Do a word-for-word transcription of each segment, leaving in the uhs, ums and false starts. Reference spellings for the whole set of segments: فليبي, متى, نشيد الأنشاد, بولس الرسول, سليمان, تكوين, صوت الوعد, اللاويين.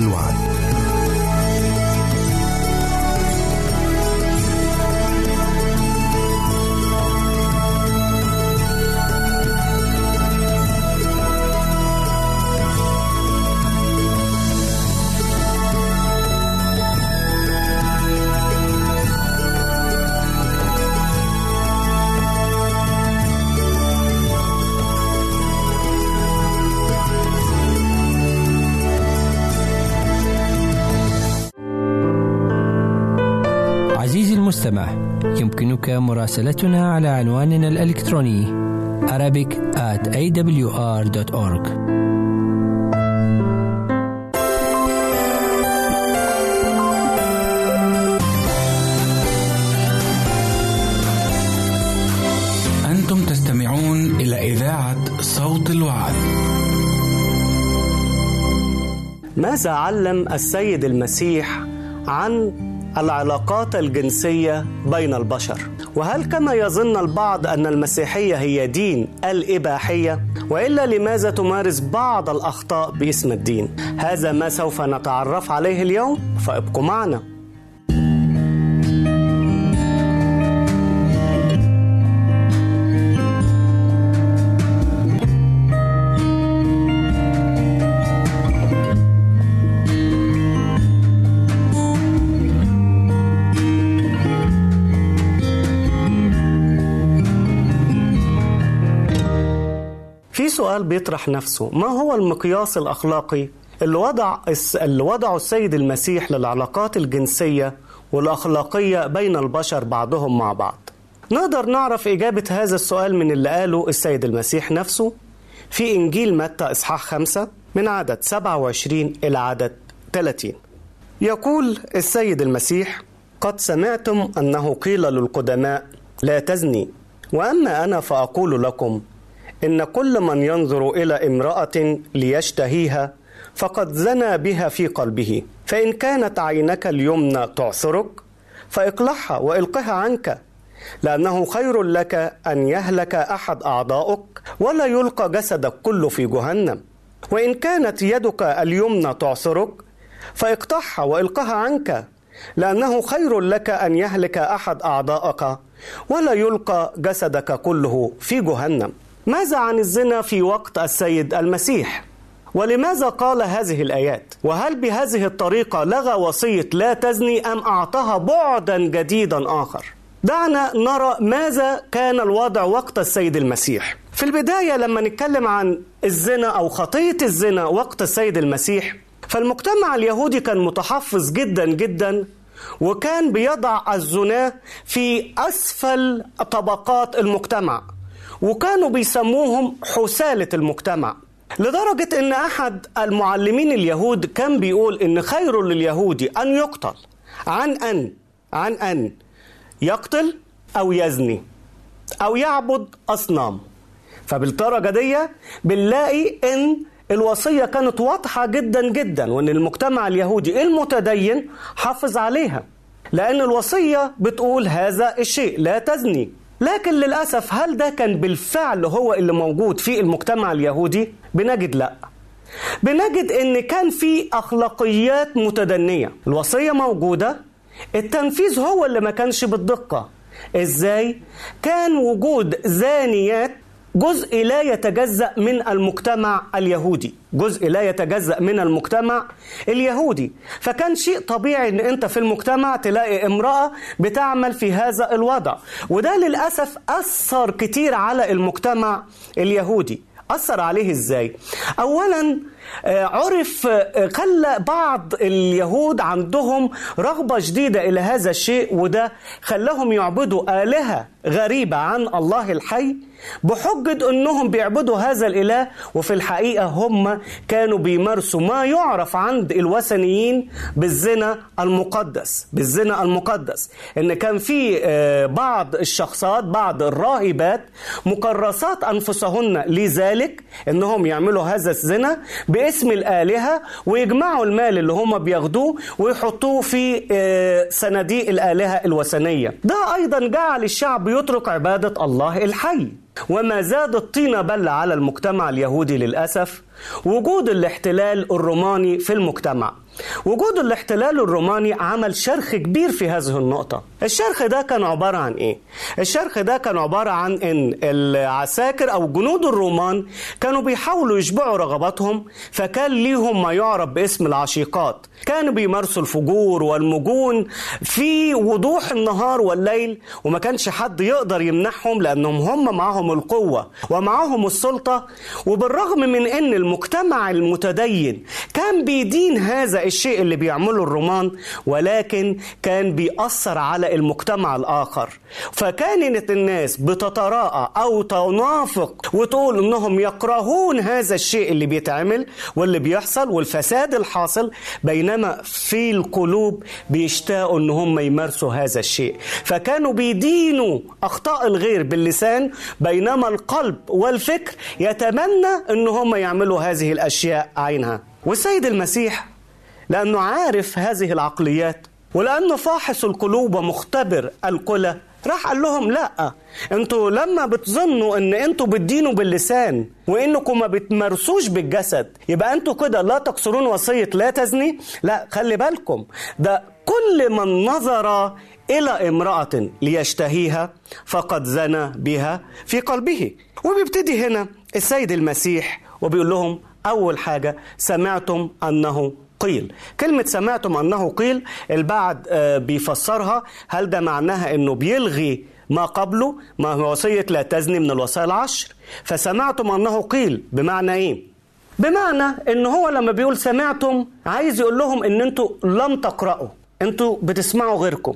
الوعد. يمكنك مراسلتنا على عنواننا الإلكتروني arabic at a w r dot org. أنتم تستمعون إلى إذاعة صوت الوعد. ماذا علم السيد المسيح عن العلاقات الجنسية بين البشر؟ وهل كما يظن البعض أن المسيحية هي دين الإباحية؟ وإلا لماذا تمارس بعض الأخطاء باسم الدين؟ هذا ما سوف نتعرف عليه اليوم، فابقوا معنا. سؤال بيطرح نفسه، ما هو المقياس الأخلاقي اللي وضع اللي وضعه السيد المسيح للعلاقات الجنسية والأخلاقية بين البشر بعضهم مع بعض؟ نقدر نعرف إجابة هذا السؤال من اللي قاله السيد المسيح نفسه في إنجيل متى إصحاح خمسة من عدد سبعة وعشرين إلى عدد ثلاثين. يقول السيد المسيح: قد سمعتم أنه قيل للقدماء لا تزني، وأما أنا فأقول لكم إن كل من ينظر إلى امرأة ليشتهيها فقد زنى بها في قلبه. فإن كانت عينك اليمنى تعثرك فإقلعها وإلقها عنك، لأنه خير لك أن يهلك أحد أعضائك ولا يلقى جسدك كله في جهنم. وإن كانت يدك اليمنى تعثرك فاقطعها وإلقها عنك، لأنه خير لك أن يهلك أحد أعضائك ولا يلقى جسدك كله في جهنم. ماذا عن الزنا في وقت السيد المسيح؟ ولماذا قال هذه الآيات؟ وهل بهذه الطريقة لغى وصية لا تزني أم أعطاها بعدا جديدا آخر؟ دعنا نرى ماذا كان الوضع وقت السيد المسيح. في البداية لما نتكلم عن الزنا أو خطية الزنا وقت السيد المسيح، فالمجتمع اليهودي كان متحفظ جدا جدا، وكان بيضع الزنا في أسفل طبقات المجتمع، وكانوا بيسموهم حسالة المجتمع، لدرجة أن أحد المعلمين اليهود كان بيقول أن خير لليهودي أن يقتل عن أن عن أن يقتل أو يزني أو يعبد أصنام. فبالدرجة دي بنلاقي أن الوصية كانت واضحة جدا جدا، وأن المجتمع اليهودي المتدين حافظ عليها، لأن الوصية بتقول هذا الشيء لا تزني. لكن للأسف هل ده كان بالفعل هو اللي موجود في المجتمع اليهودي؟ بنجد لأ، بنجد إن كان في أخلاقيات متدنية، الوصية موجودة، التنفيذ هو اللي ما كانش بالدقة. إزاي؟ كان وجود زانيات جزء لا يتجزأ من المجتمع اليهودي، جزء لا يتجزأ من المجتمع اليهودي، فكان شيء طبيعي ان انت في المجتمع تلاقي امرأة بتعمل في هذا الوضع. وده للأسف أثر كتير على المجتمع اليهودي. أثر عليه إزاي؟ أولا عرف خلى بعض اليهود عندهم رغبة جديدة إلى هذا الشيء، وده خلاهم يعبدوا آلهة غريبة عن الله الحي بحجة أنهم بيعبدوا هذا الإله، وفي الحقيقة هم كانوا بيمارسوا ما يعرف عند الوثنيين بالزنا المقدس، بالزنا المقدس إن كان في بعض الشخصات، بعض الراهبات مكرسات أنفسهن لذلك أنهم يعملوا هذا الزنا باسم الآلهة، ويجمعوا المال اللي هم بياخدوه ويحطوه في صناديق الآلهة الوثنية. ده أيضا جعل الشعب يترك عبادة الله الحي، وما زاد الطين بل على المجتمع اليهودي للأسف وجود الاحتلال الروماني في المجتمع. وجود الاحتلال الروماني عمل شرخ كبير في هذه النقطة. الشرخ ده كان عبارة عن إيه؟ الشرخ ده كان عبارة عن إن العساكر أو جنود الرومان كانوا بيحاولوا يشبعوا رغباتهم، فكان ليهم ما يعرف باسم العشيقات. كانوا بيمارسوا الفجور والمجون في وضوح النهار والليل، وما كانش حد يقدر يمنعهم لأنهم هم معهم القوة ومعهم السلطة. وبالرغم من إن المجتمع المتدين كان بيدين هذا الشيء اللي بيعمله الرومان، ولكن كان بيأثر على المجتمع الآخر، فكانت الناس بتتراءى أو تنافق وتقول إنهم يكرهون هذا الشيء اللي بيتعمل واللي بيحصل والفساد الحاصل، بينما في القلوب بيشتاقوا إن هم يمارسوا هذا الشيء. فكانوا بيدينوا أخطاء الغير باللسان، بينما القلب والفكر يتمنى إن هم يعملوا هذه الأشياء عينها. والسيد المسيح لأنه عارف هذه العقليات ولأنه فاحص القلوب ومختبر القلة، راح قال لهم لأ، انتوا لما بتظنوا ان انتوا بتدينوا باللسان وانكم ما بتمارسوش بالجسد يبقى انتوا كده لا تكسرون وصية لا تزني. لا، خلي بالكم، ده كل من نظر إلى امرأة ليشتهيها فقد زنى بها في قلبه. وبيبتدي هنا السيد المسيح وبيقول لهم أول حاجة سمعتم أنه قيل. كلمة سمعتم أنه قيل البعض بيفسرها، هل ده معناها أنه بيلغي ما قبله، ما هو وصية لا تزني من الوصايا العشر؟ فسمعتم أنه قيل بمعنى إيه؟ بمعنى أنه هو لما بيقول سمعتم عايز يقول لهم أن أنتوا لم تقرأوا، أنتوا بتسمعوا غيركم.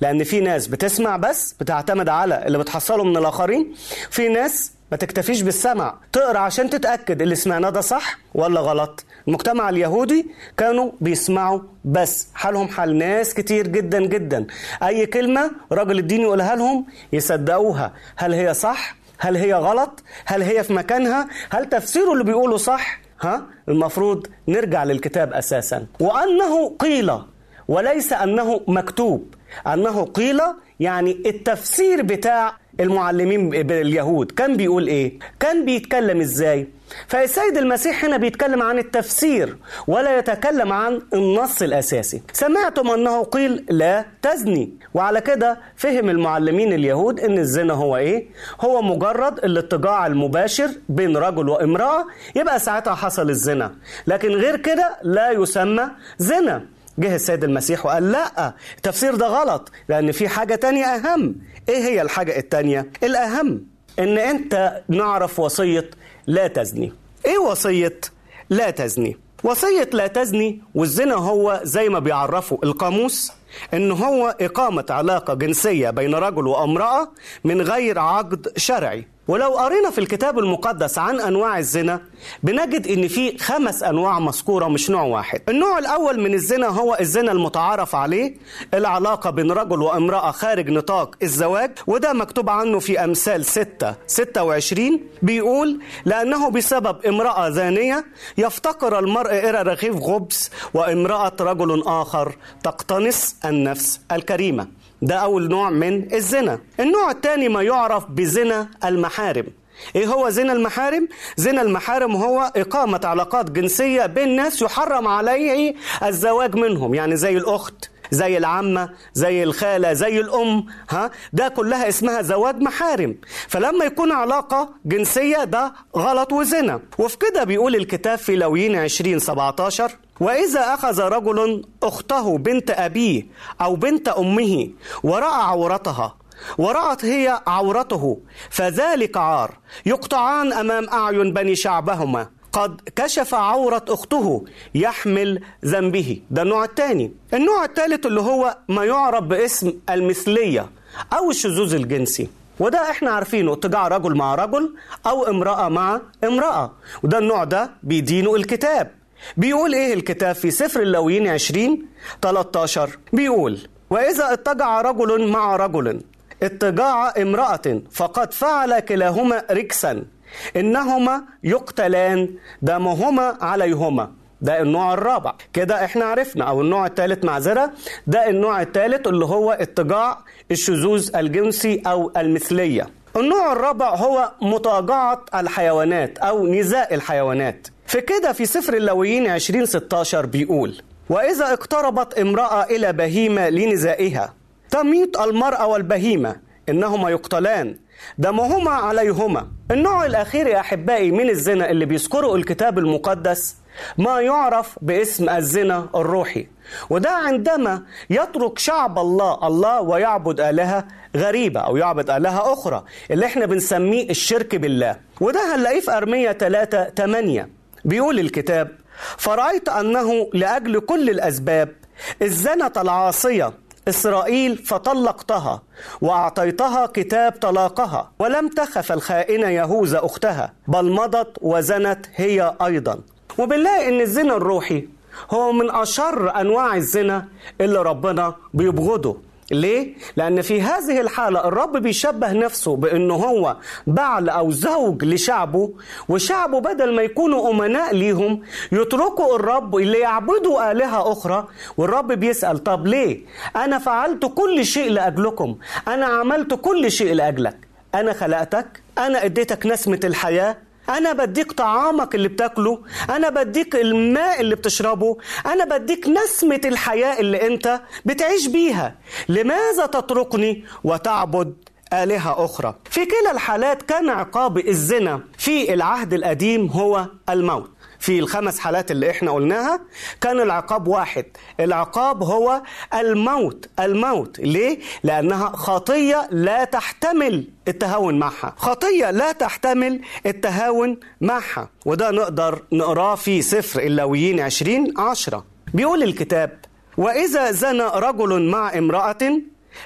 لأن في ناس بتسمع بس، بتعتمد على اللي بتحصله من الآخرين. في ناس ما تكتفيش بالسمع، تقرأ عشان تتأكد اللي سمعناه ده صح ولا غلط. المجتمع اليهودي كانوا بيسمعوا بس، حالهم حال ناس كتير جدا جدا، أي كلمة راجل الدين يقولها لهم يصدقوها. هل هي صح؟ هل هي غلط؟ هل هي في مكانها؟ هل تفسيره اللي بيقوله صح؟ ها؟ المفروض نرجع للكتاب أساسا. وأنه قيل وليس أنه مكتوب. أنه قيل يعني التفسير بتاع المعلمين باليهود كان بيقول إيه؟ كان بيتكلم إزاي؟ فالسيد المسيح هنا بيتكلم عن التفسير ولا يتكلم عن النص الأساسي. سمعتم أنه قيل لا تزني، وعلى كده فهم المعلمين اليهود أن الزنا هو إيه؟ هو مجرد الاتجاع المباشر بين رجل وامرأة، يبقى ساعتها حصل الزنا، لكن غير كده لا يسمى زنا. جه السيد المسيح وقال لا، التفسير ده غلط، لأن في حاجة تانية أهم. إيه هي الحاجة التانية الأهم؟ إن أنت نعرف وصية لا تزني. إيه وصية لا تزني؟ وصية لا تزني والزنا هو زي ما بيعرفوا القاموس إن هو إقامة علاقة جنسية بين رجل وامرأة من غير عقد شرعي. ولو قرينا في الكتاب المقدس عن أنواع الزنا بنجد إن في خمس أنواع مذكورة مش نوع واحد. النوع الأول من الزنا هو الزنا المتعارف عليه، العلاقة بين رجل وامرأة خارج نطاق الزواج، وده مكتوب عنه في أمثال ستة ستة وعشرين، بيقول لأنه بسبب امرأة زانية يفتقر المرء إلى رغيف خبز وامرأة رجل آخر تقتنص النفس الكريمة. ده أول نوع من الزنا. النوع الثاني ما يعرف بزنا المحارم. إيه هو زنا المحارم؟ زنا المحارم هو إقامة علاقات جنسية بين ناس يحرم عليه الزواج منهم، يعني زي الأخت، زي العمة، زي الخالة، زي الأم، ها؟ ده كلها اسمها زواج محارم. فلما يكون علاقة جنسية ده غلط وزنا. وفي كده بيقول الكتاب في لاويين عشرين سبعتاشر، وإذا أخذ رجل أخته بنت أبيه أو بنت أمه ورأى عورتها ورأت هي عورته فذلك عار، يقطعان أمام أعين بني شعبهما، قد كشف عورة أخته يحمل ذنبه. ده النوع الثاني. النوع الثالث اللي هو ما يعرف باسم المثلية أو الشذوذ الجنسي، وده احنا عارفينه، اتجاه رجل مع رجل أو امرأة مع امرأة، وده النوع ده بيدينه الكتاب. بيقول ايه الكتاب في سفر اللاويين عشرين تلتاشر؟ بيقول وإذا اتجع رجل مع رجل اتجاع امرأة فقد فعل كلاهما ركسا، إنهما يقتلان دمهما عليهما. ده النوع الرابع. كده احنا عرفنا، او النوع الثالث معذرة، ده النوع الثالث اللي هو اتجاع الشذوذ الجنسي او المثلية. النوع الرابع هو مطاجعة الحيوانات او نزاع الحيوانات. فكده في سفر اللاويين عشرين ستاشر بيقول وإذا اقتربت امرأة إلى بهيمة لنزائها تميط المرأة والبهيمة، إنهما يقتلان، دمهما عليهما. النوع الأخير يا أحبائي من الزنا اللي بيذكره الكتاب المقدس ما يعرف باسم الزنا الروحي، وده عندما يترك شعب الله الله ويعبد آلهة غريبة أو يعبد آلهة أخرى، اللي احنا بنسميه الشرك بالله. وده هنلاقيه في أرمية ثلاثة ثمانية، بيقول الكتاب: فرأيت أنه لأجل كل الأسباب ازنت العاصية إسرائيل فطلقتها وأعطيتها كتاب طلاقها، ولم تخف الخائنة يهوذا أختها، بل مضت وزنت هي أيضا. وبنلاقي أن الزنا الروحي هو من أشر أنواع الزنا اللي ربنا بيبغضه. ليه؟ لأن في هذه الحالة الرب بيشبه نفسه بأنه هو بعل أو زوج لشعبه، وشعبه بدل ما يكونوا أمناء ليهم يتركوا الرب اللي يعبدوا آلهة أخرى. والرب بيسأل: طب ليه؟ أنا فعلت كل شيء لأجلكم، أنا عملت كل شيء لأجلك، أنا خلقتك، أنا اديتك نسمة الحياة، أنا بديك طعامك اللي بتاكله، أنا بديك الماء اللي بتشربه، أنا بديك نسمة الحياة اللي أنت بتعيش بيها، لماذا تتركني وتعبد آلهة أخرى؟ في كلا الحالات كان عقاب الزنا في العهد القديم هو الموت. في الخمس حالات اللي احنا قلناها كان العقاب واحد، العقاب هو الموت. الموت ليه؟ لأنها خطية لا تحتمل التهاون معها، خطية لا تحتمل التهاون معها. وده نقدر نقراه في سفر اللاويين عشرين عشرة، بيقول الكتاب: وإذا زنى رجل مع امرأة،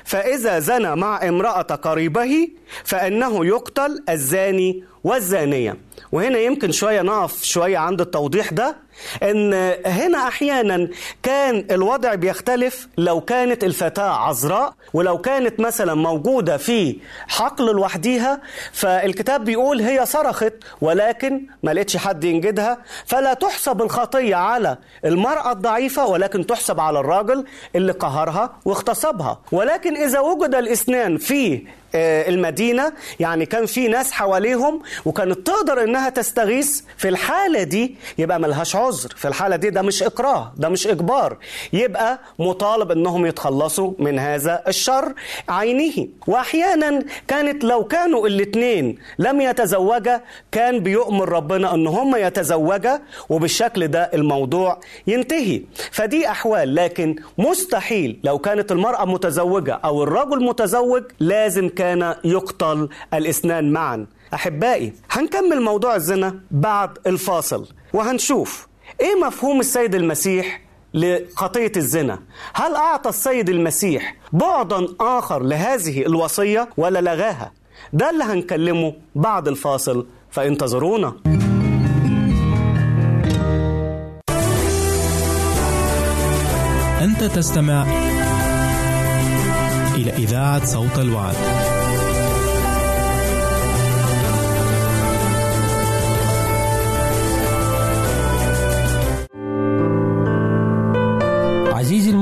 فإذا زنى مع امرأة قريبه، فإنه يقتل الزاني والزانية. وهنا يمكن شوية نقف شوية عند التوضيح ده، إن هنا أحيانا كان الوضع بيختلف لو كانت الفتاة عذراء، ولو كانت مثلا موجودة في حقل لوحديها، فالكتاب بيقول هي صرخت ولكن ما لقتش حد ينجدها، فلا تحسب الخطية على المرأة الضعيفة، ولكن تحسب على الراجل اللي قهرها واغتصبها. ولكن إذا وجد الإثنان في المدينة، يعني كان في ناس حواليهم وكانت تقدر انها تستغيث، في الحالة دي يبقى ملهاش عذر، في الحالة دي ده مش اكراه، ده مش اجبار، يبقى مطالب انهم يتخلصوا من هذا الشر عينه. واحيانا كانت لو كانوا الاتنين لم يتزوجا كان بيؤمر ربنا ان هم يتزوجا، وبالشكل ده الموضوع ينتهي. فدي احوال، لكن مستحيل لو كانت المرأة متزوجة او الرجل متزوج لازم كان يقتل الاثنان معا. أحبائي، هنكمل موضوع الزنا بعد الفاصل، وهنشوف إيه مفهوم السيد المسيح لخطية الزنا. هل أعطى السيد المسيح بعدا آخر لهذه الوصية ولا لغاها؟ ده اللي هنكلمه بعد الفاصل، فانتظرونا. أنت تستمع إلى إذاعة صوت الوعد. عزيزي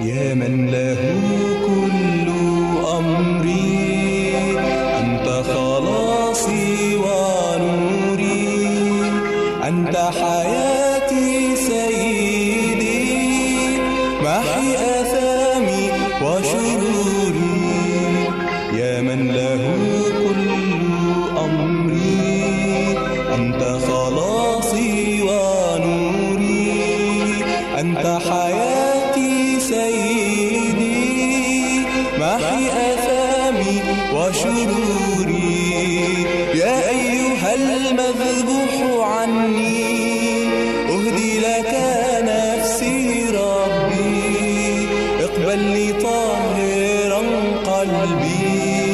يا من له كل أمري وشروري يا أيها المذبوح عني أهدي لك نفسي ربي اقبل لي طاهرا قلبي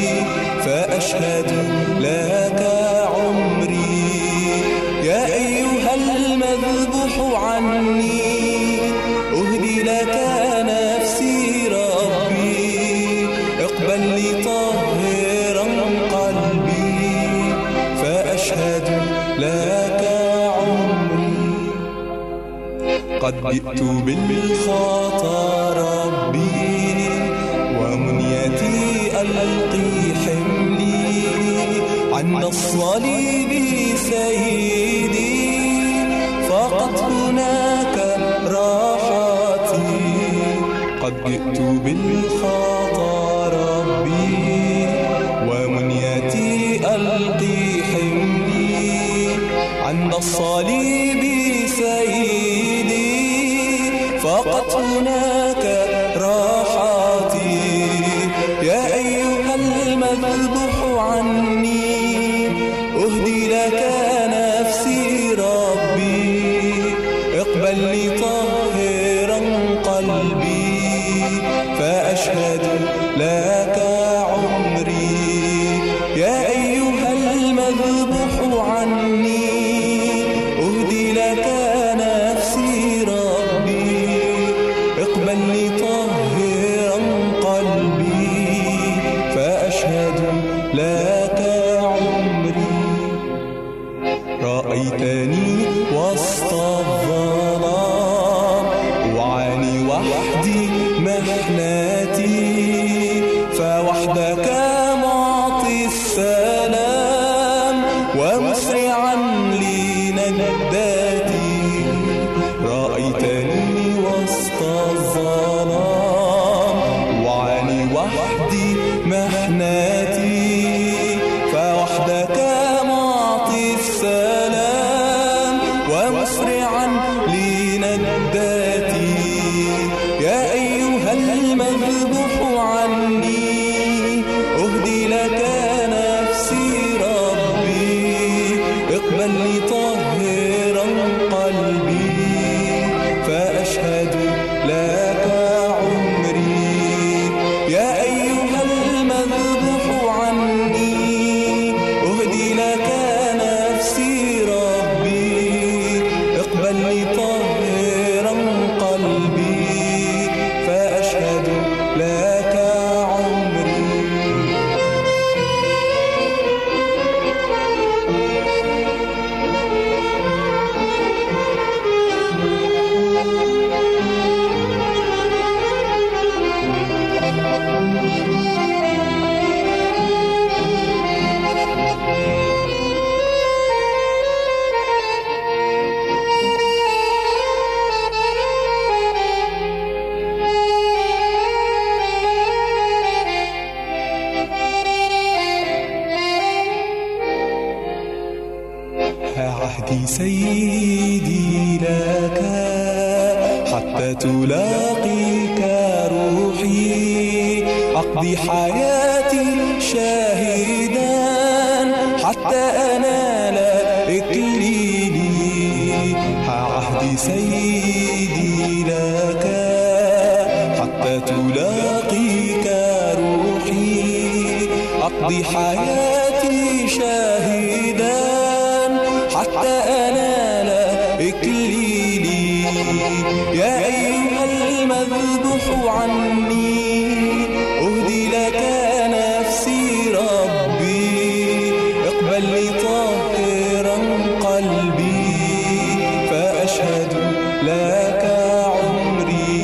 فأشهد لك عمري يا أيها المذبوح عني أهدي لك نفسي ربي اقبل لي طاهرا قلبي فأشهد لك عمري قد جئت بالخطا ربي ومنيتي ألقي حملي عند الصليب سيدي فقط هناك راحتي قد جئت بالخطا ربي ومنيتي ألقي حملي عند الصليب سيدي فقط هناك راحتي يا أيها المذبوح عني أهدي لك نفسي ربي اقبل لي طاهرا قلبي فأشهد لك عمري يا أيها المذبوح عني أهدي لك نفسي ربي اقبل لي طاهرا قلبي فأشهد لك عمري رأيتني وسط الظلام وعاني وحدي محنتي فوحدك معطي السلام ومسرعا لنجدتي رأيتني وسط الظلام وعاني وحدي محنتي فوحدك معطي السلام ومسرعا لنداتي يا أيها المذبوح عني أهدي لك نفسي ربي اقبل لي طاهرا قلبي فأشهد لك عمري يا أيها المذبوح عني أهدي لك نفسي ربي اقبل لي طاهرا قلبي فأشهد لك عمري عهدي سيدي لك حتى تلاقيك روحي أقضي حياتي شاهدا حتى أنال إكليلي عهدي سيدي لك حتى تلاقيك روحي أقضي حياتي شاهدا حتى أنال إكليلي يا أيها المذبوح عني أهدي لك نفسي ربي اقبل لي طاهرا قلبي فأشهد لك عمري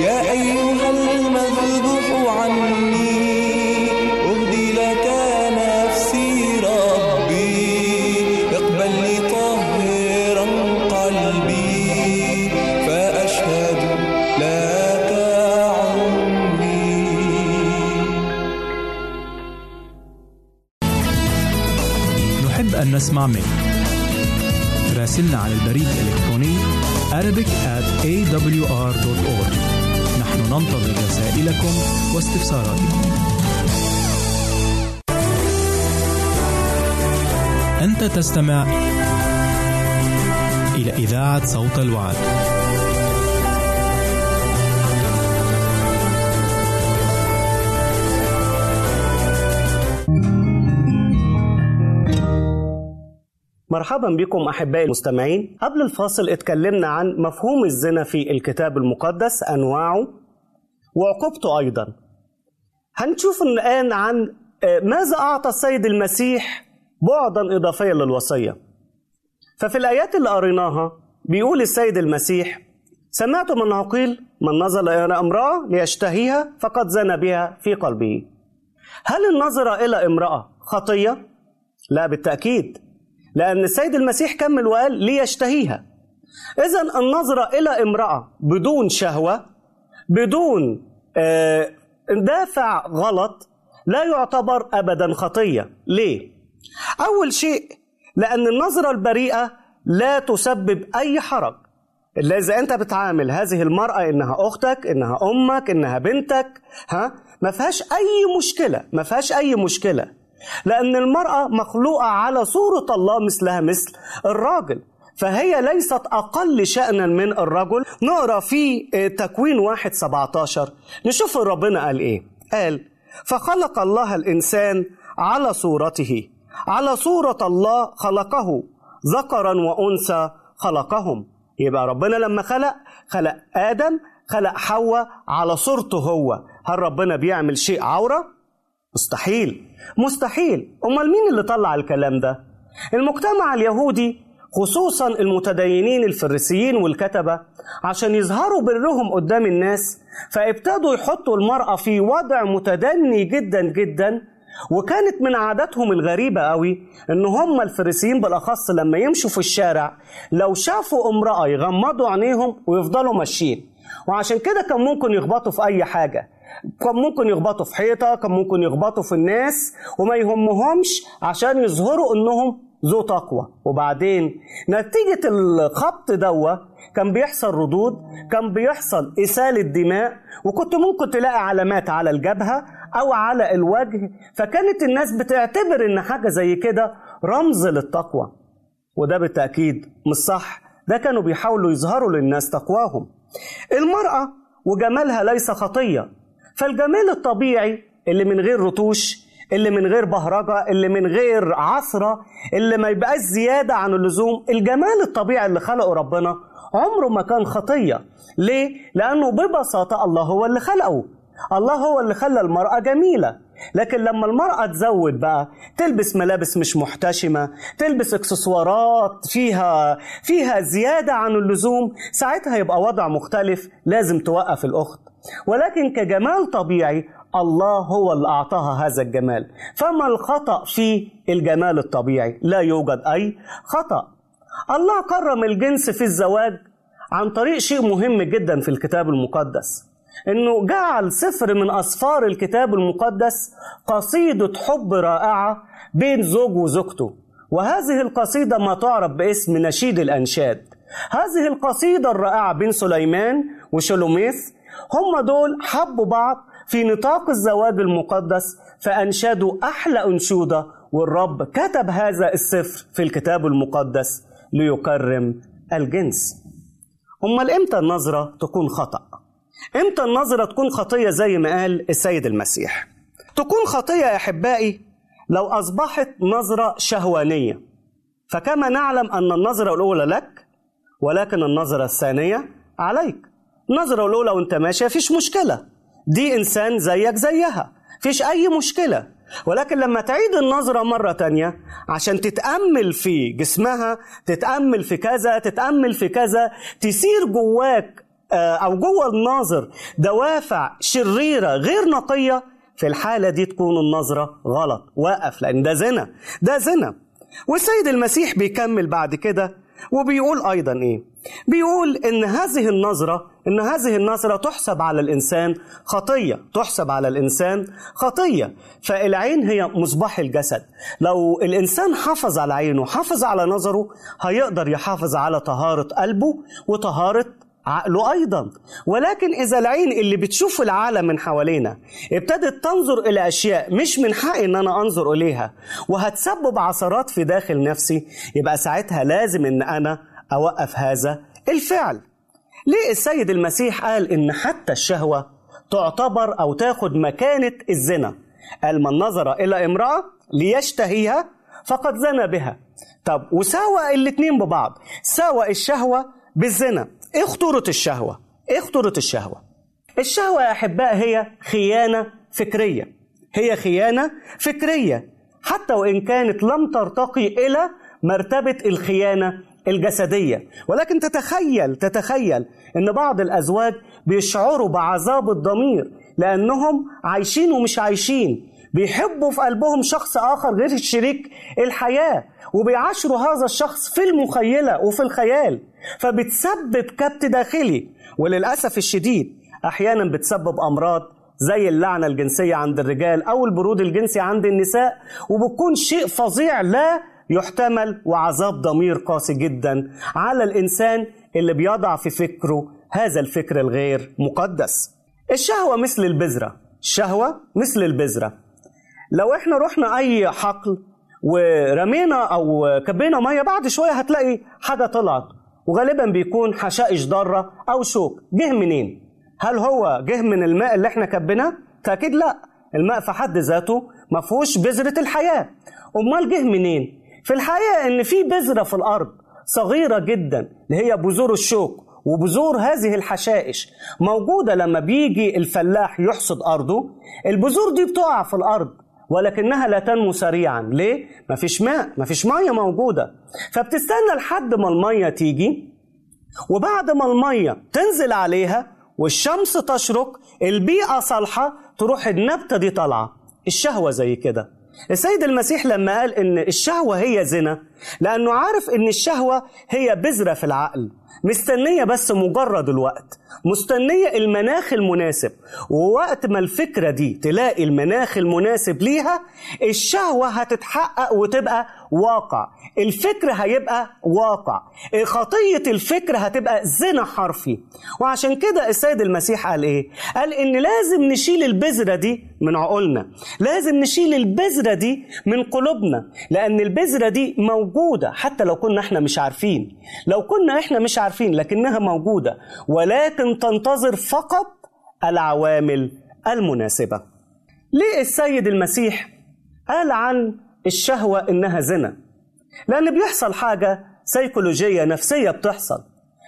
يا أيها المذبوح عني أهدي لك نفسي ربي اقبل لي طاهرا قلبي فأشهد لك عمري نحب أن نسمع منك. راسلنا على البريد الإلكتروني arabic at a w r dot org. نحن ننتظر رسائلكم واستفساراتكم. تستمع إلى إذاعة صوت الوعد. مرحبا بكم أحبائي المستمعين. قبل الفاصل اتكلمنا عن مفهوم الزنا في الكتاب المقدس، أنواعه وعقوبته أيضا. هنشوف الآن عن ماذا أعطى السيد المسيح بعدا إضافيا للوصية. ففي الآيات اللي قريناها بيقول السيد المسيح: سمعتم أنه قيل من نظر إلى امرأة ليشتهيها فقد زنى بها في قلبه. هل النظر إلى امرأة خطية؟ لا بالتأكيد، لأن السيد المسيح كمل وقال ليشتهيها. إذن النظرة إلى امرأة بدون شهوة، بدون دافع غلط، لا يعتبر أبدا خطية. ليه؟ أول شيء لأن النظرة البريئة لا تسبب أي حرج. إلا إذا أنت بتعامل هذه المرأة إنها أختك، إنها أمك، إنها بنتك، ها؟ ما فيهاش أي مشكلة، ما فيهاش أي مشكلة، لأن المرأة مخلوقة على صورة الله مثلها مثل الراجل، فهي ليست أقل شأنا من الرجل. نقرأ في تكوين واحد سبعة عشر نشوف ربنا قال إيه. قال: فخلق الله الإنسان على صورته، على صورة الله خلقه، ذكرا وأنثى خلقهم. يبقى ربنا لما خلق خلق آدم، خلق حواء على صورته هو. هل ربنا بيعمل شيء عورة؟ مستحيل، مستحيل. أمال مين اللي طلع الكلام ده؟ المجتمع اليهودي، خصوصا المتدينين الفريسيين والكتبة، عشان يظهروا برهم قدام الناس فابتدوا يحطوا المرأة في وضع متدني جدا جدا. وكانت من عاداتهم الغريبة قوي ان هم الفريسيين بالاخص لما يمشوا في الشارع لو شافوا امرأة يغمضوا عينيهم ويفضلوا ماشيين. وعشان كده كان ممكن يخبطوا في اي حاجة، كان ممكن يخبطوا في حيطة، كان ممكن يخبطوا في الناس وما يهمهمش عشان يظهروا انهم ذو تقوى. وبعدين نتيجة الخبط دوة كان بيحصل ردود، كان بيحصل إسالة دماء، وكنت ممكن تلاقي علامات على الجبهة أو على الوجه. فكانت الناس بتعتبر إن حاجة زي كده رمز للتقوى، وده بالتأكيد مش صح. ده كانوا بيحاولوا يظهروا للناس تقواهم. المرأة وجمالها ليس خطية، فالجمال الطبيعي اللي من غير رتوش، اللي من غير بهرجة، اللي من غير عثرة، اللي ما يبقاش زيادة عن اللزوم، الجمال الطبيعي اللي خلقه ربنا عمره ما كان خطية. ليه؟ لأنه ببساطة الله هو اللي خلقه، الله هو اللي خلى المرأة جميلة. لكن لما المرأة تزود بقى، تلبس ملابس مش محتشمة، تلبس اكسسوارات فيها فيها زيادة عن اللزوم، ساعتها يبقى وضع مختلف، لازم توقف الأخت. ولكن كجمال طبيعي الله هو اللي أعطاها هذا الجمال، فما الخطأ في الجمال الطبيعي؟ لا يوجد أي خطأ. الله كرم الجنس في الزواج عن طريق شيء مهم جدا في الكتاب المقدس، إنه جعل سفر من أسفار الكتاب المقدس قصيدة حب رائعة بين زوج وزوجته، وهذه القصيدة ما تعرف باسم نشيد الأنشاد. هذه القصيدة الرائعة بين سليمان وشلوميث، هم دول حبوا بعض في نطاق الزواج المقدس، فأنشدوا أحلى أنشودة، والرب كتب هذا السفر في الكتاب المقدس ليكرم الجنس. أمال إمتى النظرة تكون خطأ؟ إمتى النظرة تكون خطية زي ما قال السيد المسيح؟ تكون خطية يا أحبائي لو أصبحت نظرة شهوانية. فكما نعلم أن النظرة الأولى لك ولكن النظرة الثانية عليك. النظرة الأولى وأنت ماشي فيش مشكلة، دي إنسان زيك زيها، فيش أي مشكلة. ولكن لما تعيد النظرة مرة تانية عشان تتأمل في جسمها، تتأمل في كذا، تتأمل في كذا، تسير جواك أو جوا الناظر دوافع شريرة غير نقية، في الحالة دي تكون النظرة غلط. وقف، لأن ده زنا، ده زنا. والسيد المسيح بيكمل بعد كده وبيقول أيضا إيه؟ بيقول إن هذه النظرة إن هذه النظرة تحسب على الإنسان خطية، تحسب على الإنسان خطية. فالعين هي مصباح الجسد، لو الإنسان حافظ على عينه، حافظ على نظره، هيقدر يحافظ على طهارة قلبه وطهارة عقله أيضا. ولكن إذا العين اللي بتشوف العالم من حوالينا ابتدت تنظر إلى أشياء مش من حقي إن أنا أنظر إليها وهتسبب عثرات في داخل نفسي، يبقى ساعتها لازم إن أنا أوقف هذا الفعل. ليه السيد المسيح قال إن حتى الشهوة تعتبر أو تاخد مكانة الزنا؟ قال من نظر إلى امرأة ليشتهيها فقد زنى بها. طب وساوى الاتنين ببعض، ساوى الشهوة بالزنا. إيه خطورة الشهوة؟ إيه خطورة الشهوة؟ الشهوة يا أحباء هي خيانة فكرية، هي خيانة فكرية حتى وإن كانت لم ترتقي إلى مرتبة الخيانة الجسدية. ولكن تتخيل تتخيل إن بعض الأزواج بيشعروا بعذاب الضمير لأنهم عايشين ومش عايشين، بيحبوا في قلبهم شخص آخر غير شريك الحياة، وبيعاشروا هذا الشخص في المخيلة وفي الخيال، فبتسبب كبت داخلي، وللأسف الشديد أحيانا بتسبب أمراض زي اللعنة الجنسية عند الرجال أو البرود الجنسي عند النساء، وبتكون شيء فظيع لا يحتمل وعذاب ضمير قاسي جدا على الإنسان اللي بيضع في فكره هذا الفكر الغير مقدس. الشهوة مثل البذرة، الشهوة مثل البذرة. لو احنا رحنا أي حقل ورمينا أو كبينا مية، بعد شوية هتلاقي حاجة طلعت، وغالبا بيكون حشائش ضارة أو شوك. جه منين؟ هل هو جه من الماء اللي احنا كبناه؟ تأكيد لا، الماء في حد ذاته ما فيهوش بذرة الحياة. أمال جه منين؟ في الحقيقة إن في بذرة في الأرض صغيرة جدا اللي هي بذور الشوك وبذور هذه الحشائش موجودة. لما بيجي الفلاح يحصد أرضه، البذور دي بتقع في الأرض ولكنها لا تنمو سريعا. ليه؟ مفيش ماء، مفيش مية موجودة، فبتستنى لحد ما المية تيجي، وبعد ما المية تنزل عليها والشمس تشرق، البيئة صالحة، تروح النبتة دي طالعة. الشهوة زي كده. السيد المسيح لما قال إن الشهوة هي زنا، لأنه عارف إن الشهوة هي بذرة في العقل مستنية بس مجرد الوقت، مستنية المناخ المناسب، ووقت ما الفكرة دي تلاقي المناخ المناسب ليها الشهوة هتتحقق وتبقى واقع، الفكر هيبقى واقع، خطية الفكر هتبقى زنا حرفي. وعشان كده السيد المسيح قال إيه؟ قال إن لازم نشيل البذرة دي من عقولنا، لازم نشيل البذرة دي من قلوبنا، لأن البذرة دي موجودة حتى لو كنا إحنا مش عارفين، لو كنا إحنا مش عارفين لكنها موجودة، ولكن تنتظر فقط العوامل المناسبة. ليه السيد المسيح قال عن الشهوة إنها زنا؟ لأن بيحصل حاجة سيكولوجية نفسية بتحصل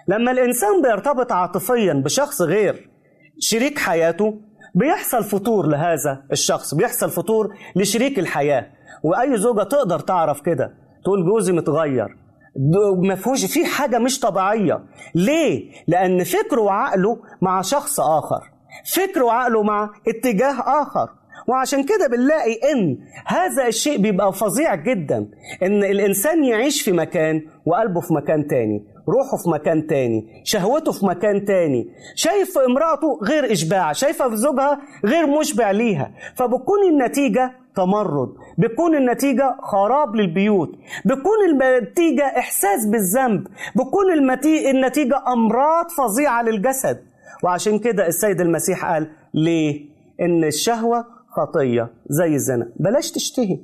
لما الإنسان بيرتبط عاطفيا بشخص غير شريك حياته، بيحصل فطور لهذا الشخص، بيحصل فطور لشريك الحياة. وأي زوجة تقدر تعرف كده، تقول جوزي متغير، مفهوش في حاجة مش طبيعية. ليه؟ لأن فكره وعقله مع شخص آخر، فكره وعقله مع اتجاه آخر. وعشان كده بنلاقي إن هذا الشيء بيبقى فظيع جدا، إن الإنسان يعيش في مكان وقلبه في مكان تاني، روحه في مكان تاني، شهوته في مكان تاني، شايف في امرأته غير إشباع، شايفة في زوجها غير مشبع ليها، فبتكون النتيجة تمرد، بتكون النتيجة خراب للبيوت، بتكون النتيجة إحساس بالذنب، بتكون النتيجة أمراض فظيعة للجسد. وعشان كده السيد المسيح قال ليه؟ إن الشهوة خطية زي الزنا، بلاش تشتهي،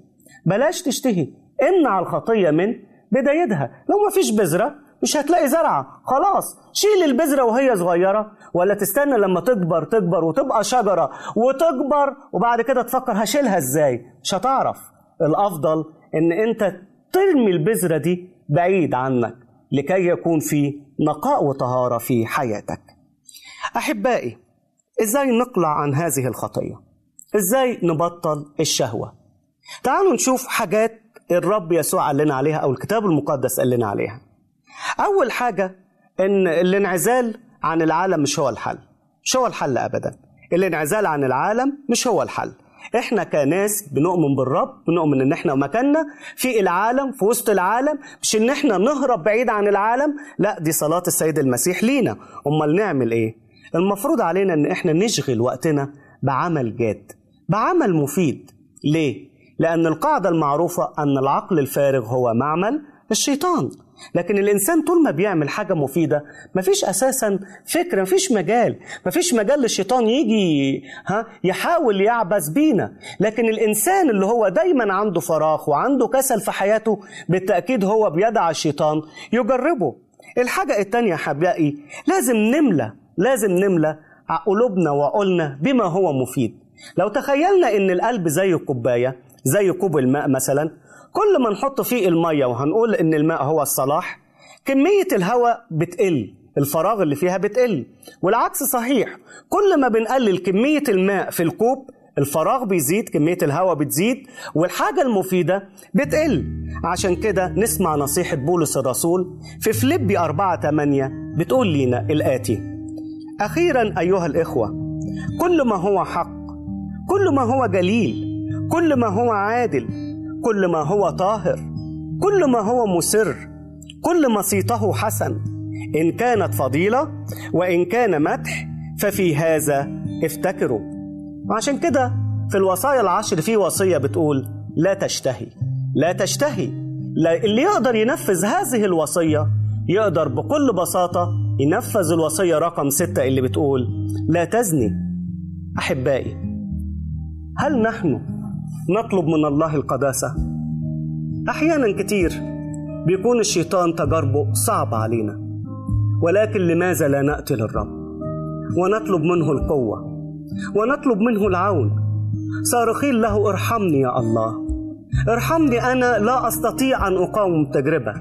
بلاش تشتهي، امنع الخطية من بدايتها. لو ما فيش بذرة مش هتلاقي زرعة، خلاص شيل البذرة وهي صغيرة، ولا تستنى لما تكبر تكبر وتبقى شجرة وتكبر وبعد كده تفكر هشيلها ازاي؟ مش هتعرف. الأفضل ان انت ترمي البذرة دي بعيد عنك لكي يكون في نقاء وطهارة في حياتك. أحبائي، ازاي نقلع عن هذه الخطية؟ ازاي نبطل الشهوة؟ تعالوا نشوف حاجات الرب يسوع قال لنا عليها أو الكتاب المقدس قال لنا عليها. أول حاجة إن الانعزال عن العالم مش هو الحل، مش هو الحل أبدا. الانعزال عن العالم مش هو الحل. إحنا كناس بنؤمن بالرب، بنؤمن إن إحنا مكاننا في العالم، في وسط العالم، مش إن إحنا نهرب بعيد عن العالم. لا، دي صلاة السيد المسيح لينا. أمال نعمل إيه؟ المفروض علينا إن إحنا نشغل وقتنا بعمل جاد، بعمل مفيد. ليه؟ لأن القاعدة المعروفة أن العقل الفارغ هو معمل الشيطان. لكن الإنسان طول ما بيعمل حاجة مفيدة مفيش أساسا فكرة، مفيش مجال مفيش مجال للشيطان يجي ها يحاول يعبث بينا. لكن الإنسان اللي هو دايما عنده فراغ وعنده كسل في حياته بالتأكيد هو بيدعى الشيطان يجربه. الحاجة التانية يا حبايبي، لازم نملى لازم نملى قلوبنا وعقولنا بما هو مفيد. لو تخيلنا إن القلب زي الكوباية، زي كوب الماء مثلا، كل ما نحط فيه المية وهنقول إن الماء هو الصلاح، كمية الهواء بتقل، الفراغ اللي فيها بتقل، والعكس صحيح. كل ما بنقلل كمية الماء في الكوب الفراغ بيزيد، كمية الهواء بتزيد، والحاجة المفيدة بتقل. عشان كده نسمع نصيحة بولس الرسول في فليبي أربعة ثمانية بتقول لنا الآتي: أخيرا أيها الإخوة، كل ما هو حق، كل ما هو جليل، كل ما هو عادل، كل ما هو طاهر، كل ما هو مسر، كل ما صيته حسن، إن كانت فضيلة وإن كان مدح، ففي هذا افتكروا. وعشان كده في الوصايا العشر في وصية بتقول لا تشتهي لا تشتهي. اللي يقدر ينفذ هذه الوصية يقدر بكل بساطة ينفذ الوصية رقم ستة اللي بتقول لا تزني. أحبائي، هل نحن نطلب من الله القداسة؟ أحيانا كتير بيكون الشيطان تجاربه صعب علينا، ولكن لماذا لا نأتي للرب ونطلب منه القوة ونطلب منه العون، صارخين له ارحمني يا الله، ارحمني أنا لا أستطيع أن أقاوم تجربة،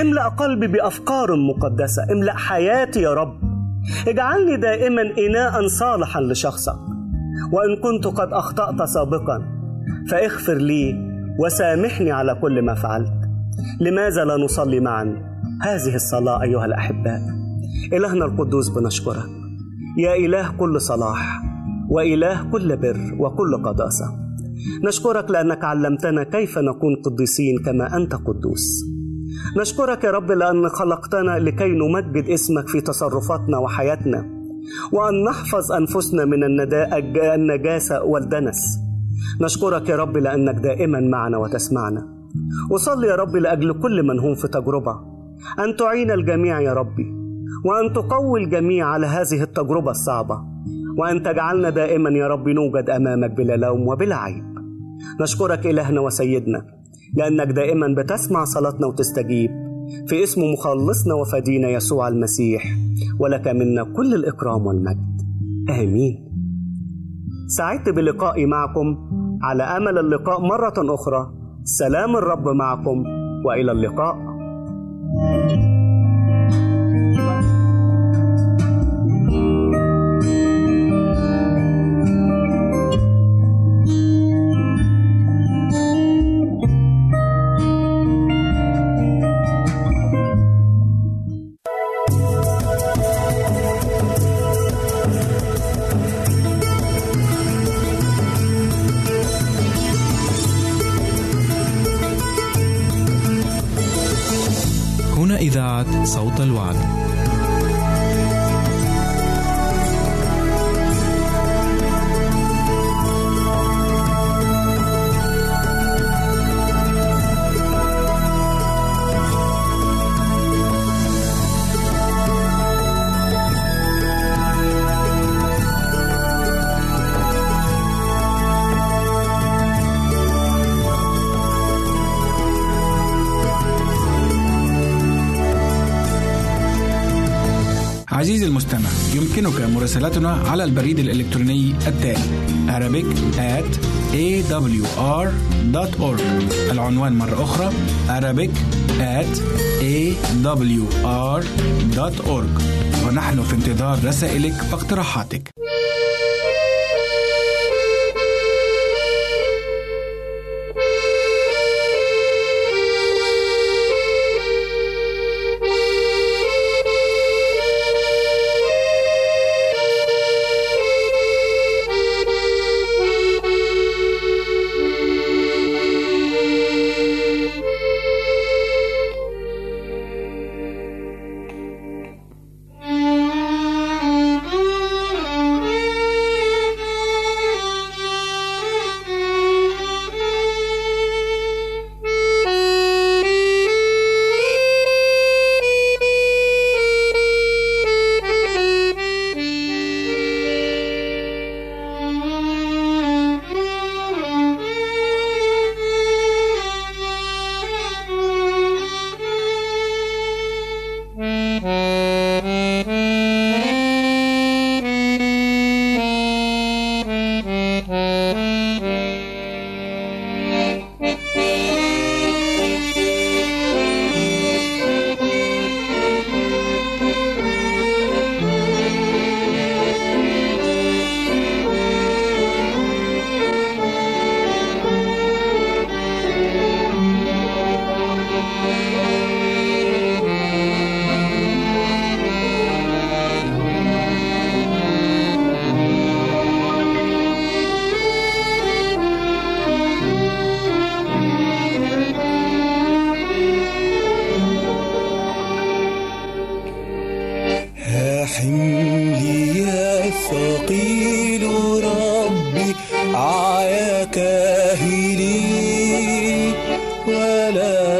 املأ قلبي بأفكار مقدسة، املأ حياتي يا رب، اجعلني دائما إناء صالحا لشخصك، وإن كنت قد أخطأت سابقا فاغفر لي وسامحني على كل ما فعلت. لماذا لا نصلي معا هذه الصلاة أيها الأحباء؟ إلهنا القدوس بنشكرك يا إله كل صلاح وإله كل بر وكل قداسة، نشكرك لأنك علمتنا كيف نكون قديسين كما أنت قدوس. نشكرك يا رب لأن خلقتنا لكي نمجد اسمك في تصرفاتنا وحياتنا، وأن نحفظ أنفسنا من النجاسة والدنس. نشكرك يا رب لأنك دائما معنا وتسمعنا. وصلي يا رب لأجل كل من هم في تجربة، أن تعين الجميع يا ربي، وأن تقوي الجميع على هذه التجربة الصعبة، وأن تجعلنا دائما يا رب نوجد أمامك بلا لوم وبلا عيب. نشكرك إلهنا وسيدنا لأنك دائما بتسمع صلاتنا وتستجيب، في اسم مخلصنا وفدينا يسوع المسيح، ولك منا كل الإكرام والمجد، آمين. سعدت بلقائي معكم، على أمل اللقاء مرة أخرى. سلام الرب معكم، وإلى اللقاء. صوت الوعد، عزيزي المستمع، يمكنك مراسلتنا على البريد الإلكتروني التالي arabic at a w r dot org. العنوان مرة أخرى arabic at a w r dot org. ونحن في انتظار رسائلك واقتراحاتك.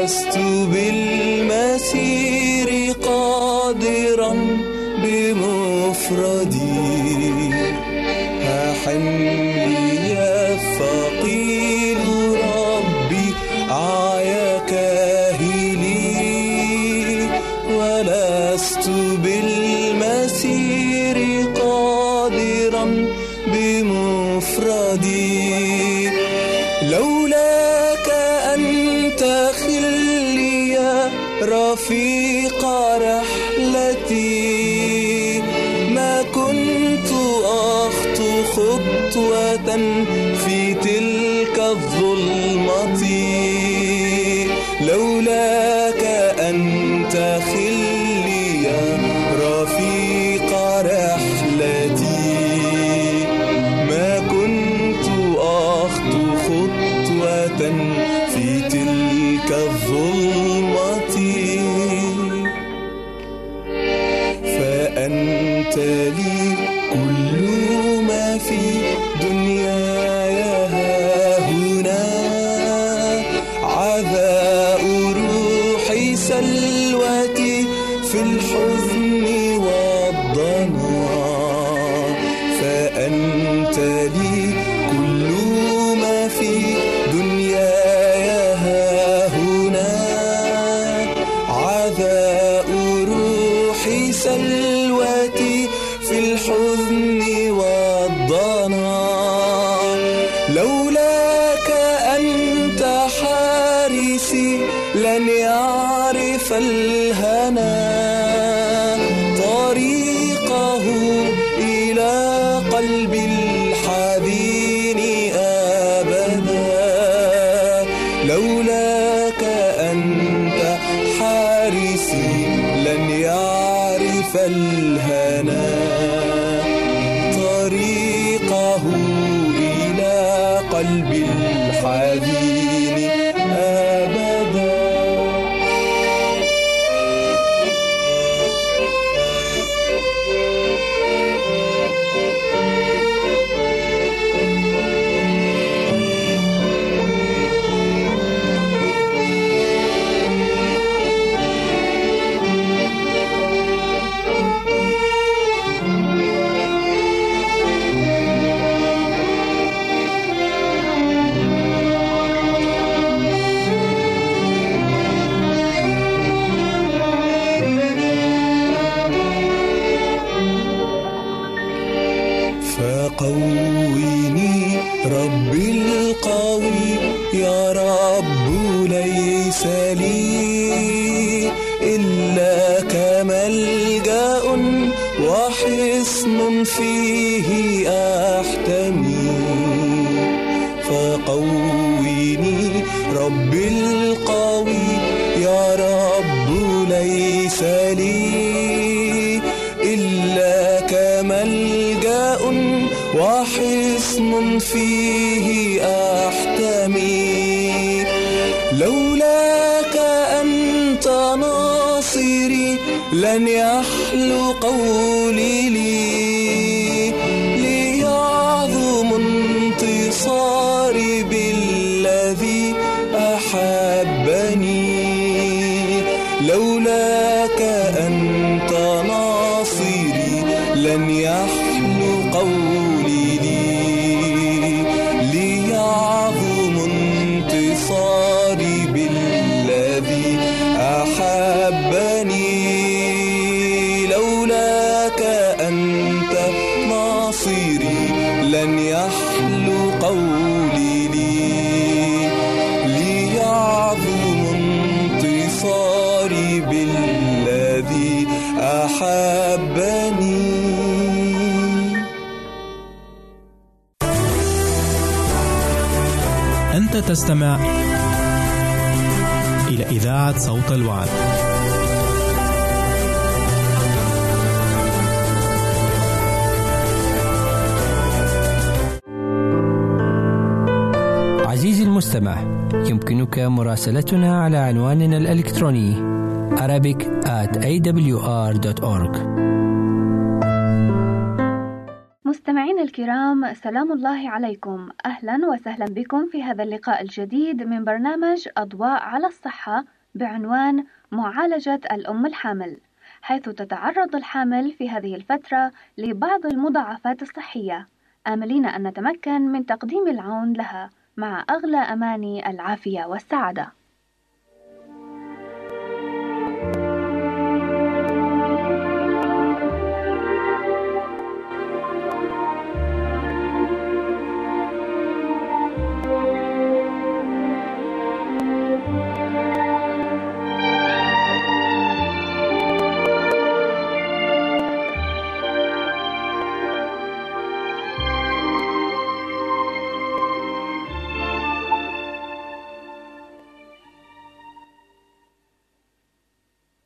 لست بالمسير قادرا بمفردي، فحملي الثقيل ربي عيا كاهلي، ولست بالمسير قادرا بمفردي. لولاك أنت خلي يا رفيق رحلتي، ما كنت أخطو خطوة في تلك الظلمة. لولاك أنت خلي يا رفيق رحلتي، ما كنت أخطو خطوة في تلك الظلمة. فأنت لي كل في دنياي هاهنا، عذاء روحي سلوتي في الحزن والضنى. فأنت لي كل ما في دنياي هاهنا، عذاء روحي سلوتي في الحزن والضنا. لولاك أنت حارسي لن يعرف الهنا، طريقه إلى قلب الحزين أبدا. لولاك أنت حارسي لن يعرف الهنا، طريقه إلى قلب الحزين أبدا. قويني ربي القوي يا رب، ليس لي إلا كملجأ وحصن فيه أحتمي. فقويني ربي القوي يا رب، ليس لي إلا كملجأ وحصن فيه أحتمي. لولاك أنت ناصري لن يحلو قولي لي، ليعظم انتصاري بالذي أحبني. لولاك أنت ناصري لن يحلو قولي، صاري بالذي أحبني. لولاك أنت ناصري لن يحلو قولي لي، ليعظم انتصاري بالذي أحبني. أنت تستمع إلى إذاعة صوت الوعد. عزيزي المستمع، يمكنك مراسلتنا على عنواننا الإلكتروني arabic at a w r dot org. مستمعين الكرام، سلام الله عليكم، أهلا وسهلا بكم في هذا اللقاء الجديد من برنامج أضواء على الصحة بعنوان معالجة الأم الحامل، حيث تتعرض الحامل في هذه الفترة لبعض المضاعفات الصحية، آملين أن نتمكن من تقديم العون لها مع أغلى أماني العافية والسعادة.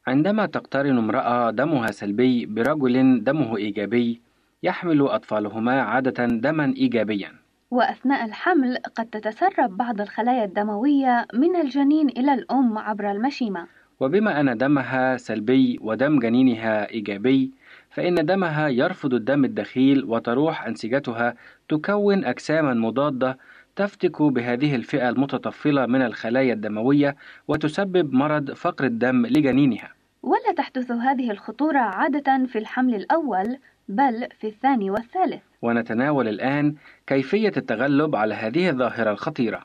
عندما تقترن امرأة دمها سلبي برجل دمه إيجابي، يحمل أطفالهما عادة دما إيجابيا. وأثناء الحمل قد تتسرب بعض الخلايا الدموية من الجنين إلى الأم عبر المشيمة. وبما أن دمها سلبي ودم جنينها إيجابي، فإن دمها يرفض الدم الدخيل وتروح أنسجتها تكون أجساما مضادة تفتك بهذه الفئة المتطفلة من الخلايا الدموية وتسبب مرض فقر الدم لجنينها. ولا تحدث هذه الخطورة عادة في الحمل الأول، بل في الثاني والثالث. ونتناول الآن كيفية التغلب على هذه الظاهرة الخطيرة.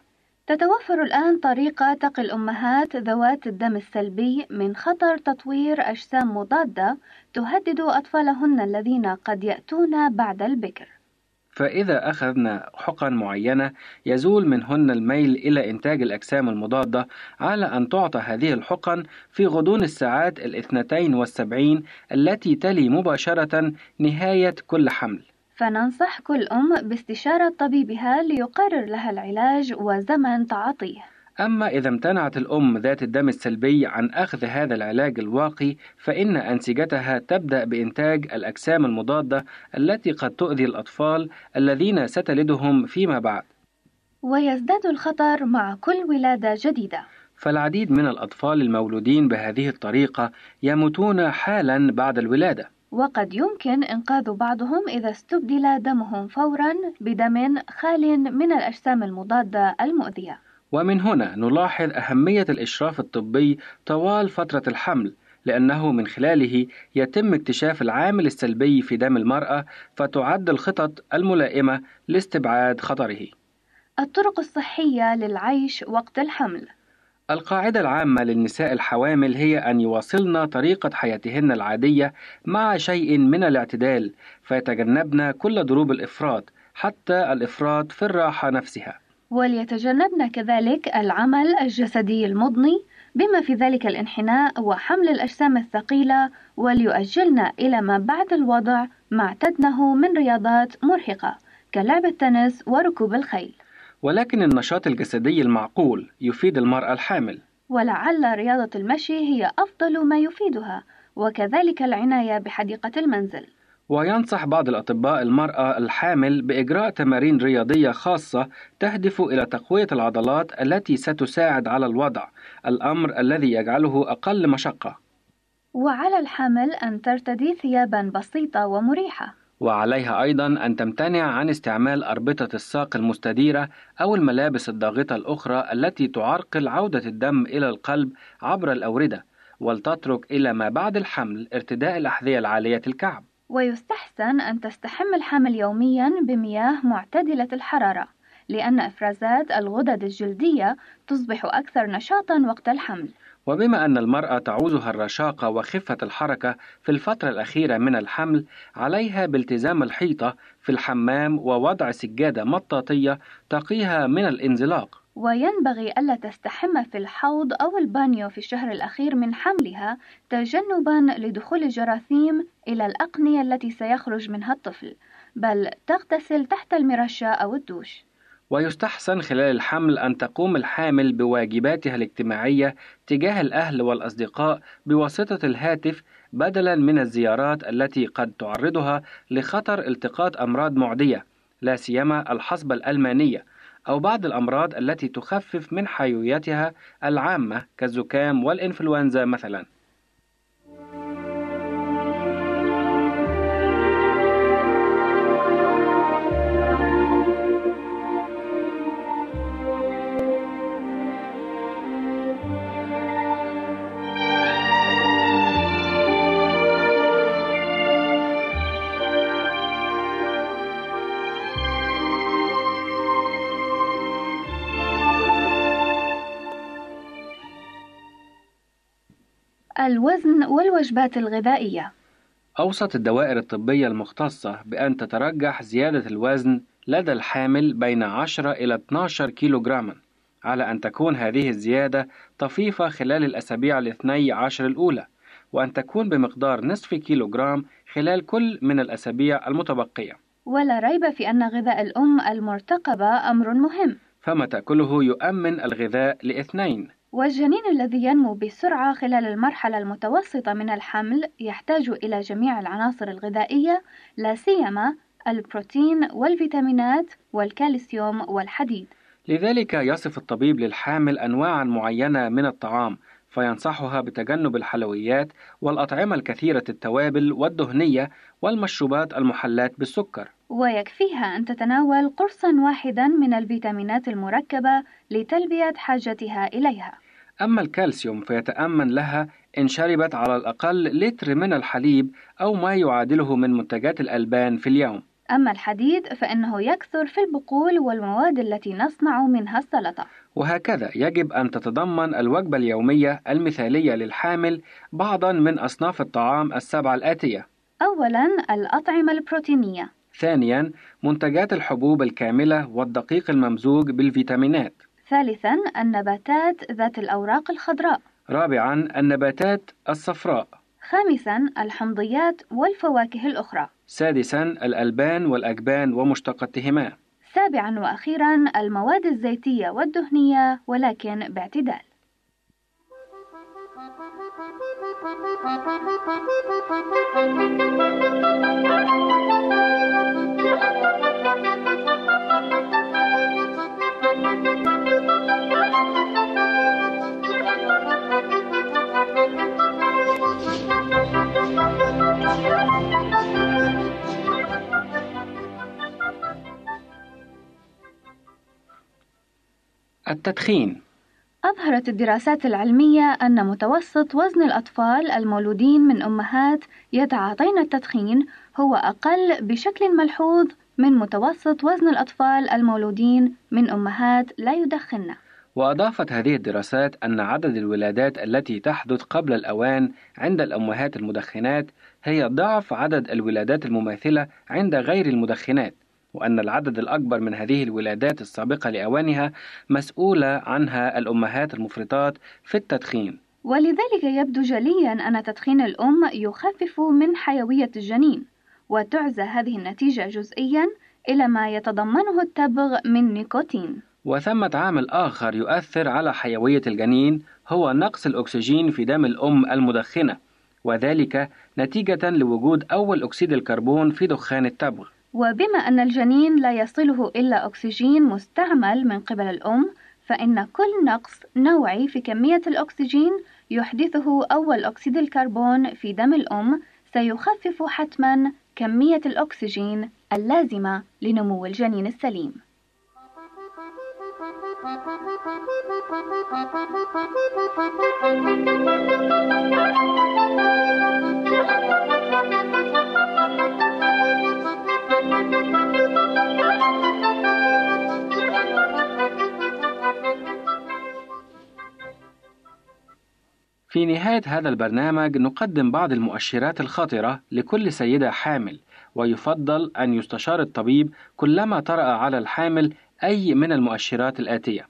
تتوفر الآن طريقة تقي الأمهات ذوات الدم السلبي من خطر تطوير أجسام مضادة تهدد أطفالهن الذين قد يأتون بعد البكر. فإذا أخذنا حقن معينة يزول منهن الميل إلى إنتاج الأجسام المضادة، على أن تعطى هذه الحقن في غضون الساعات الاثنتين والسبعين التي تلي مباشرة نهاية كل حمل. فننصح كل أم باستشارة طبيبها ليقرر لها العلاج وزمن تعاطيه. أما إذا امتنعت الأم ذات الدم السلبي عن أخذ هذا العلاج الواقي، فإن أنسجتها تبدأ بإنتاج الأجسام المضادة التي قد تؤذي الأطفال الذين ستلدهم فيما بعد، ويزداد الخطر مع كل ولادة جديدة. فالعديد من الأطفال المولودين بهذه الطريقة يموتون حالا بعد الولادة، وقد يمكن إنقاذ بعضهم إذا استبدل دمهم فورا بدم خال من الأجسام المضادة المؤذية. ومن هنا نلاحظ أهمية الإشراف الطبي طوال فترة الحمل، لأنه من خلاله يتم اكتشاف العامل السلبي في دم المرأة، فتعد الخطط الملائمة لاستبعاد خطره. الطرق الصحية للعيش وقت الحمل. القاعدة العامة للنساء الحوامل هي أن يواصلن طريقة حياتهن العادية مع شيء من الاعتدال، فيتجنبن كل ضروب الإفراط، حتى الإفراط في الراحة نفسها. وليتجنبن كذلك العمل الجسدي المضني، بما في ذلك الانحناء وحمل الأجسام الثقيلة، وليؤجلن إلى ما بعد الوضع ما اعتدنه من رياضات مرهقة كلعب التنس وركوب الخيل. ولكن النشاط الجسدي المعقول يفيد المرأة الحامل، ولعل رياضة المشي هي أفضل ما يفيدها، وكذلك العناية بحديقة المنزل. وينصح بعض الأطباء المرأة الحامل بإجراء تمارين رياضية خاصة تهدف إلى تقوية العضلات التي ستساعد على الوضع، الأمر الذي يجعله أقل مشقة. وعلى الحامل أن ترتدي ثيابا بسيطة ومريحة. وعليها أيضا أن تمتنع عن استعمال أربطة الساق المستديرة أو الملابس الضاغطة الأخرى التي تعرقل عودة الدم إلى القلب عبر الأوردة، ولتترك إلى ما بعد الحمل ارتداء الأحذية العالية الكعب. ويستحسن أن تستحم الحمل يوميا بمياه معتدلة الحرارة، لأن إفرازات الغدد الجلدية تصبح أكثر نشاطا وقت الحمل. وبما أن المرأة تعوزها الرشاقة وخفة الحركة في الفترة الأخيرة من الحمل، عليها بالتزام الحيطة في الحمام ووضع سجادة مطاطية تقيها من الانزلاق. وينبغي ألا تستحم في الحوض أو البانيو في الشهر الأخير من حملها، تجنبا لدخول الجراثيم إلى الأقنية التي سيخرج منها الطفل، بل تغتسل تحت المرشة أو الدوش. ويستحسن خلال الحمل أن تقوم الحامل بواجباتها الاجتماعية تجاه الأهل والأصدقاء بواسطة الهاتف، بدلا من الزيارات التي قد تعرضها لخطر التقاط أمراض معدية، لا سيما الحصبة الألمانية، أو بعض الأمراض التي تخفف من حيويتها العامة كالزكام والإنفلونزا مثلا. الوزن والوجبات الغذائية. أوصت الدوائر الطبية المختصة بأن تترجح زيادة الوزن لدى الحامل بين عشرة إلى اثنا عشر كيلوغراما، على أن تكون هذه الزيادة طفيفة خلال الأسابيع الاثني عشر الأولى، وأن تكون بمقدار نصف كيلوغرام خلال كل من الأسابيع المتبقية. ولا ريب في أن غذاء الأم المرتقبة أمر مهم، فما تأكله يؤمن الغذاء لاثنين. والجنين الذي ينمو بسرعة خلال المرحلة المتوسطة من الحمل يحتاج إلى جميع العناصر الغذائية، لا سيما البروتين والفيتامينات والكالسيوم والحديد. لذلك يصف الطبيب للحامل أنواعا معينة من الطعام، فينصحها بتجنب الحلويات والأطعمة الكثيرة التوابل والدهنية والمشروبات المحلات بالسكر. ويكفيها أن تتناول قرصا واحدا من الفيتامينات المركبة لتلبية حاجتها إليها. أما الكالسيوم فيتأمن لها إن شربت على الأقل لتر من الحليب أو ما يعادله من منتجات الألبان في اليوم. أما الحديد فإنه يكثر في البقول والمواد التي نصنع منها السلطة. وهكذا يجب أن تتضمن الوجبة اليومية المثالية للحامل بعضا من أصناف الطعام السبعة الآتية: أولا الأطعمة البروتينية، ثانيا منتجات الحبوب الكاملة والدقيق الممزوج بالفيتامينات، ثالثا النباتات ذات الأوراق الخضراء، رابعا النباتات الصفراء، خامسا الحمضيات والفواكه الأخرى، سادسا الألبان والأجبان ومشتقاتهما، سابعا وأخيرا المواد الزيتية والدهنية ولكن باعتدال. التدخين. أظهرت الدراسات العلمية أن متوسط وزن الأطفال المولودين من أمهات يتعاطين التدخين هو أقل بشكل ملحوظ من متوسط وزن الأطفال المولودين من أمهات لا يدخن. وأضافت هذه الدراسات أن عدد الولادات التي تحدث قبل الأوان عند الأمهات المدخنات هي ضعف عدد الولادات المماثلة عند غير المدخنات، وأن العدد الأكبر من هذه الولادات السابقة لأوانها مسؤولة عنها الأمهات المفرطات في التدخين. ولذلك يبدو جلياً أن تدخين الأم يخفف من حيوية الجنين، وتعزى هذه النتيجة جزئياً إلى ما يتضمنه التبغ من نيكوتين. وثمة عامل آخر يؤثر على حيوية الجنين هو نقص الأكسجين في دم الأم المدخنة، وذلك نتيجة لوجود أول أكسيد الكربون في دخان التبغ. وبما أن الجنين لا يصله إلا أكسجين مستعمل من قبل الأم، فإن كل نقص نوعي في كمية الأكسجين يحدثه أول أكسيد الكربون في دم الأم سيخفف حتماً كمية الأكسجين اللازمة لنمو الجنين السليم. في نهاية هذا البرنامج نقدم بعض المؤشرات الخطرة لكل سيدة حامل، ويفضل أن يستشار الطبيب كلما طرأ على الحامل أي من المؤشرات الآتية: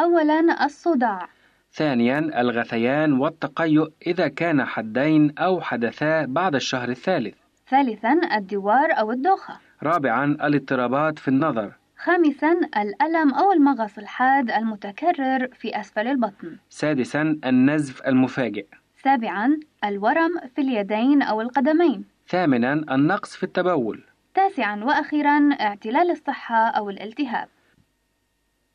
أولاً الصداع، ثانياً الغثيان والتقيؤ إذا كان حدين أو حدثا بعد الشهر الثالث، ثالثاً الدوار أو الدوخة، رابعاً الاضطرابات في النظر، خامساً الألم أو المغص الحاد المتكرر في أسفل البطن، سادساً النزف المفاجئ، سابعاً الورم في اليدين أو القدمين، ثامناً النقص في التبول، تاسعاً وأخيراً اعتلال الصحة أو الالتهاب.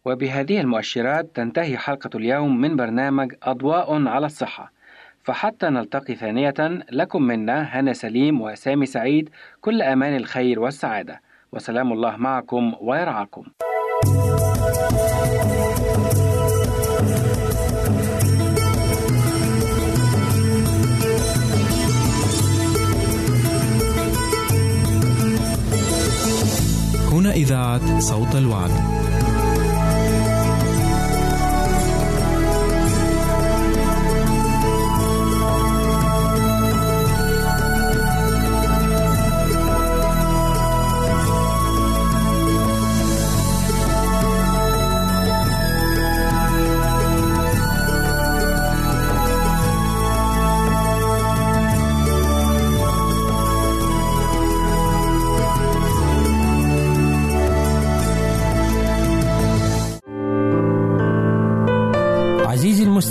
وبهذه المؤشرات تنتهي حلقة اليوم من برنامج أضواء على الصحة، فحتى نلتقي ثانية لكم منا هنا سليم وسامي سعيد، كل أمان الخير والسعادة، وسلام الله معكم ويرعاكم. هنا إذاعة صوت الوعد.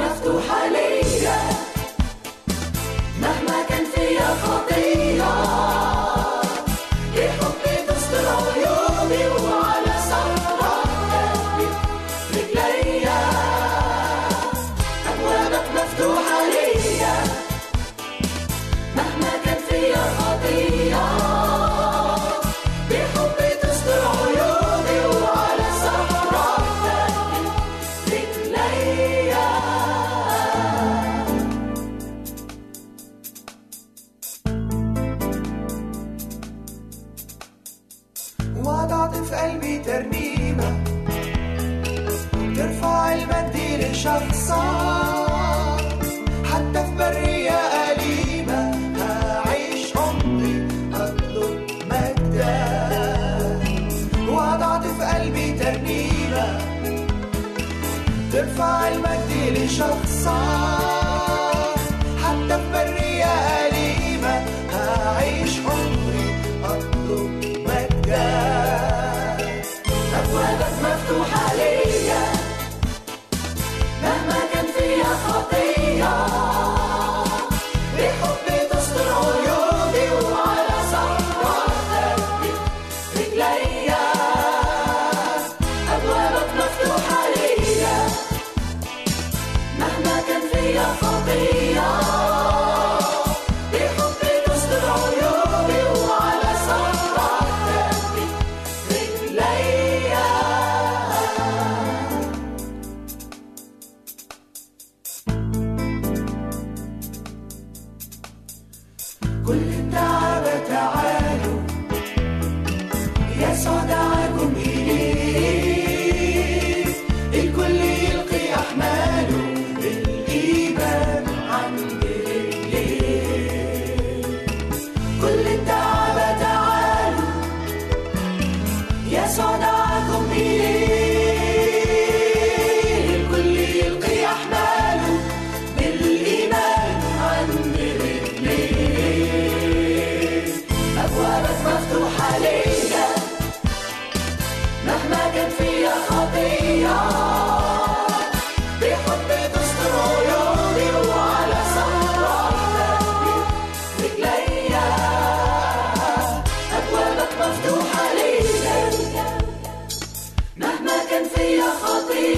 مفتوحة ليا مهما كان فيا خطيئة.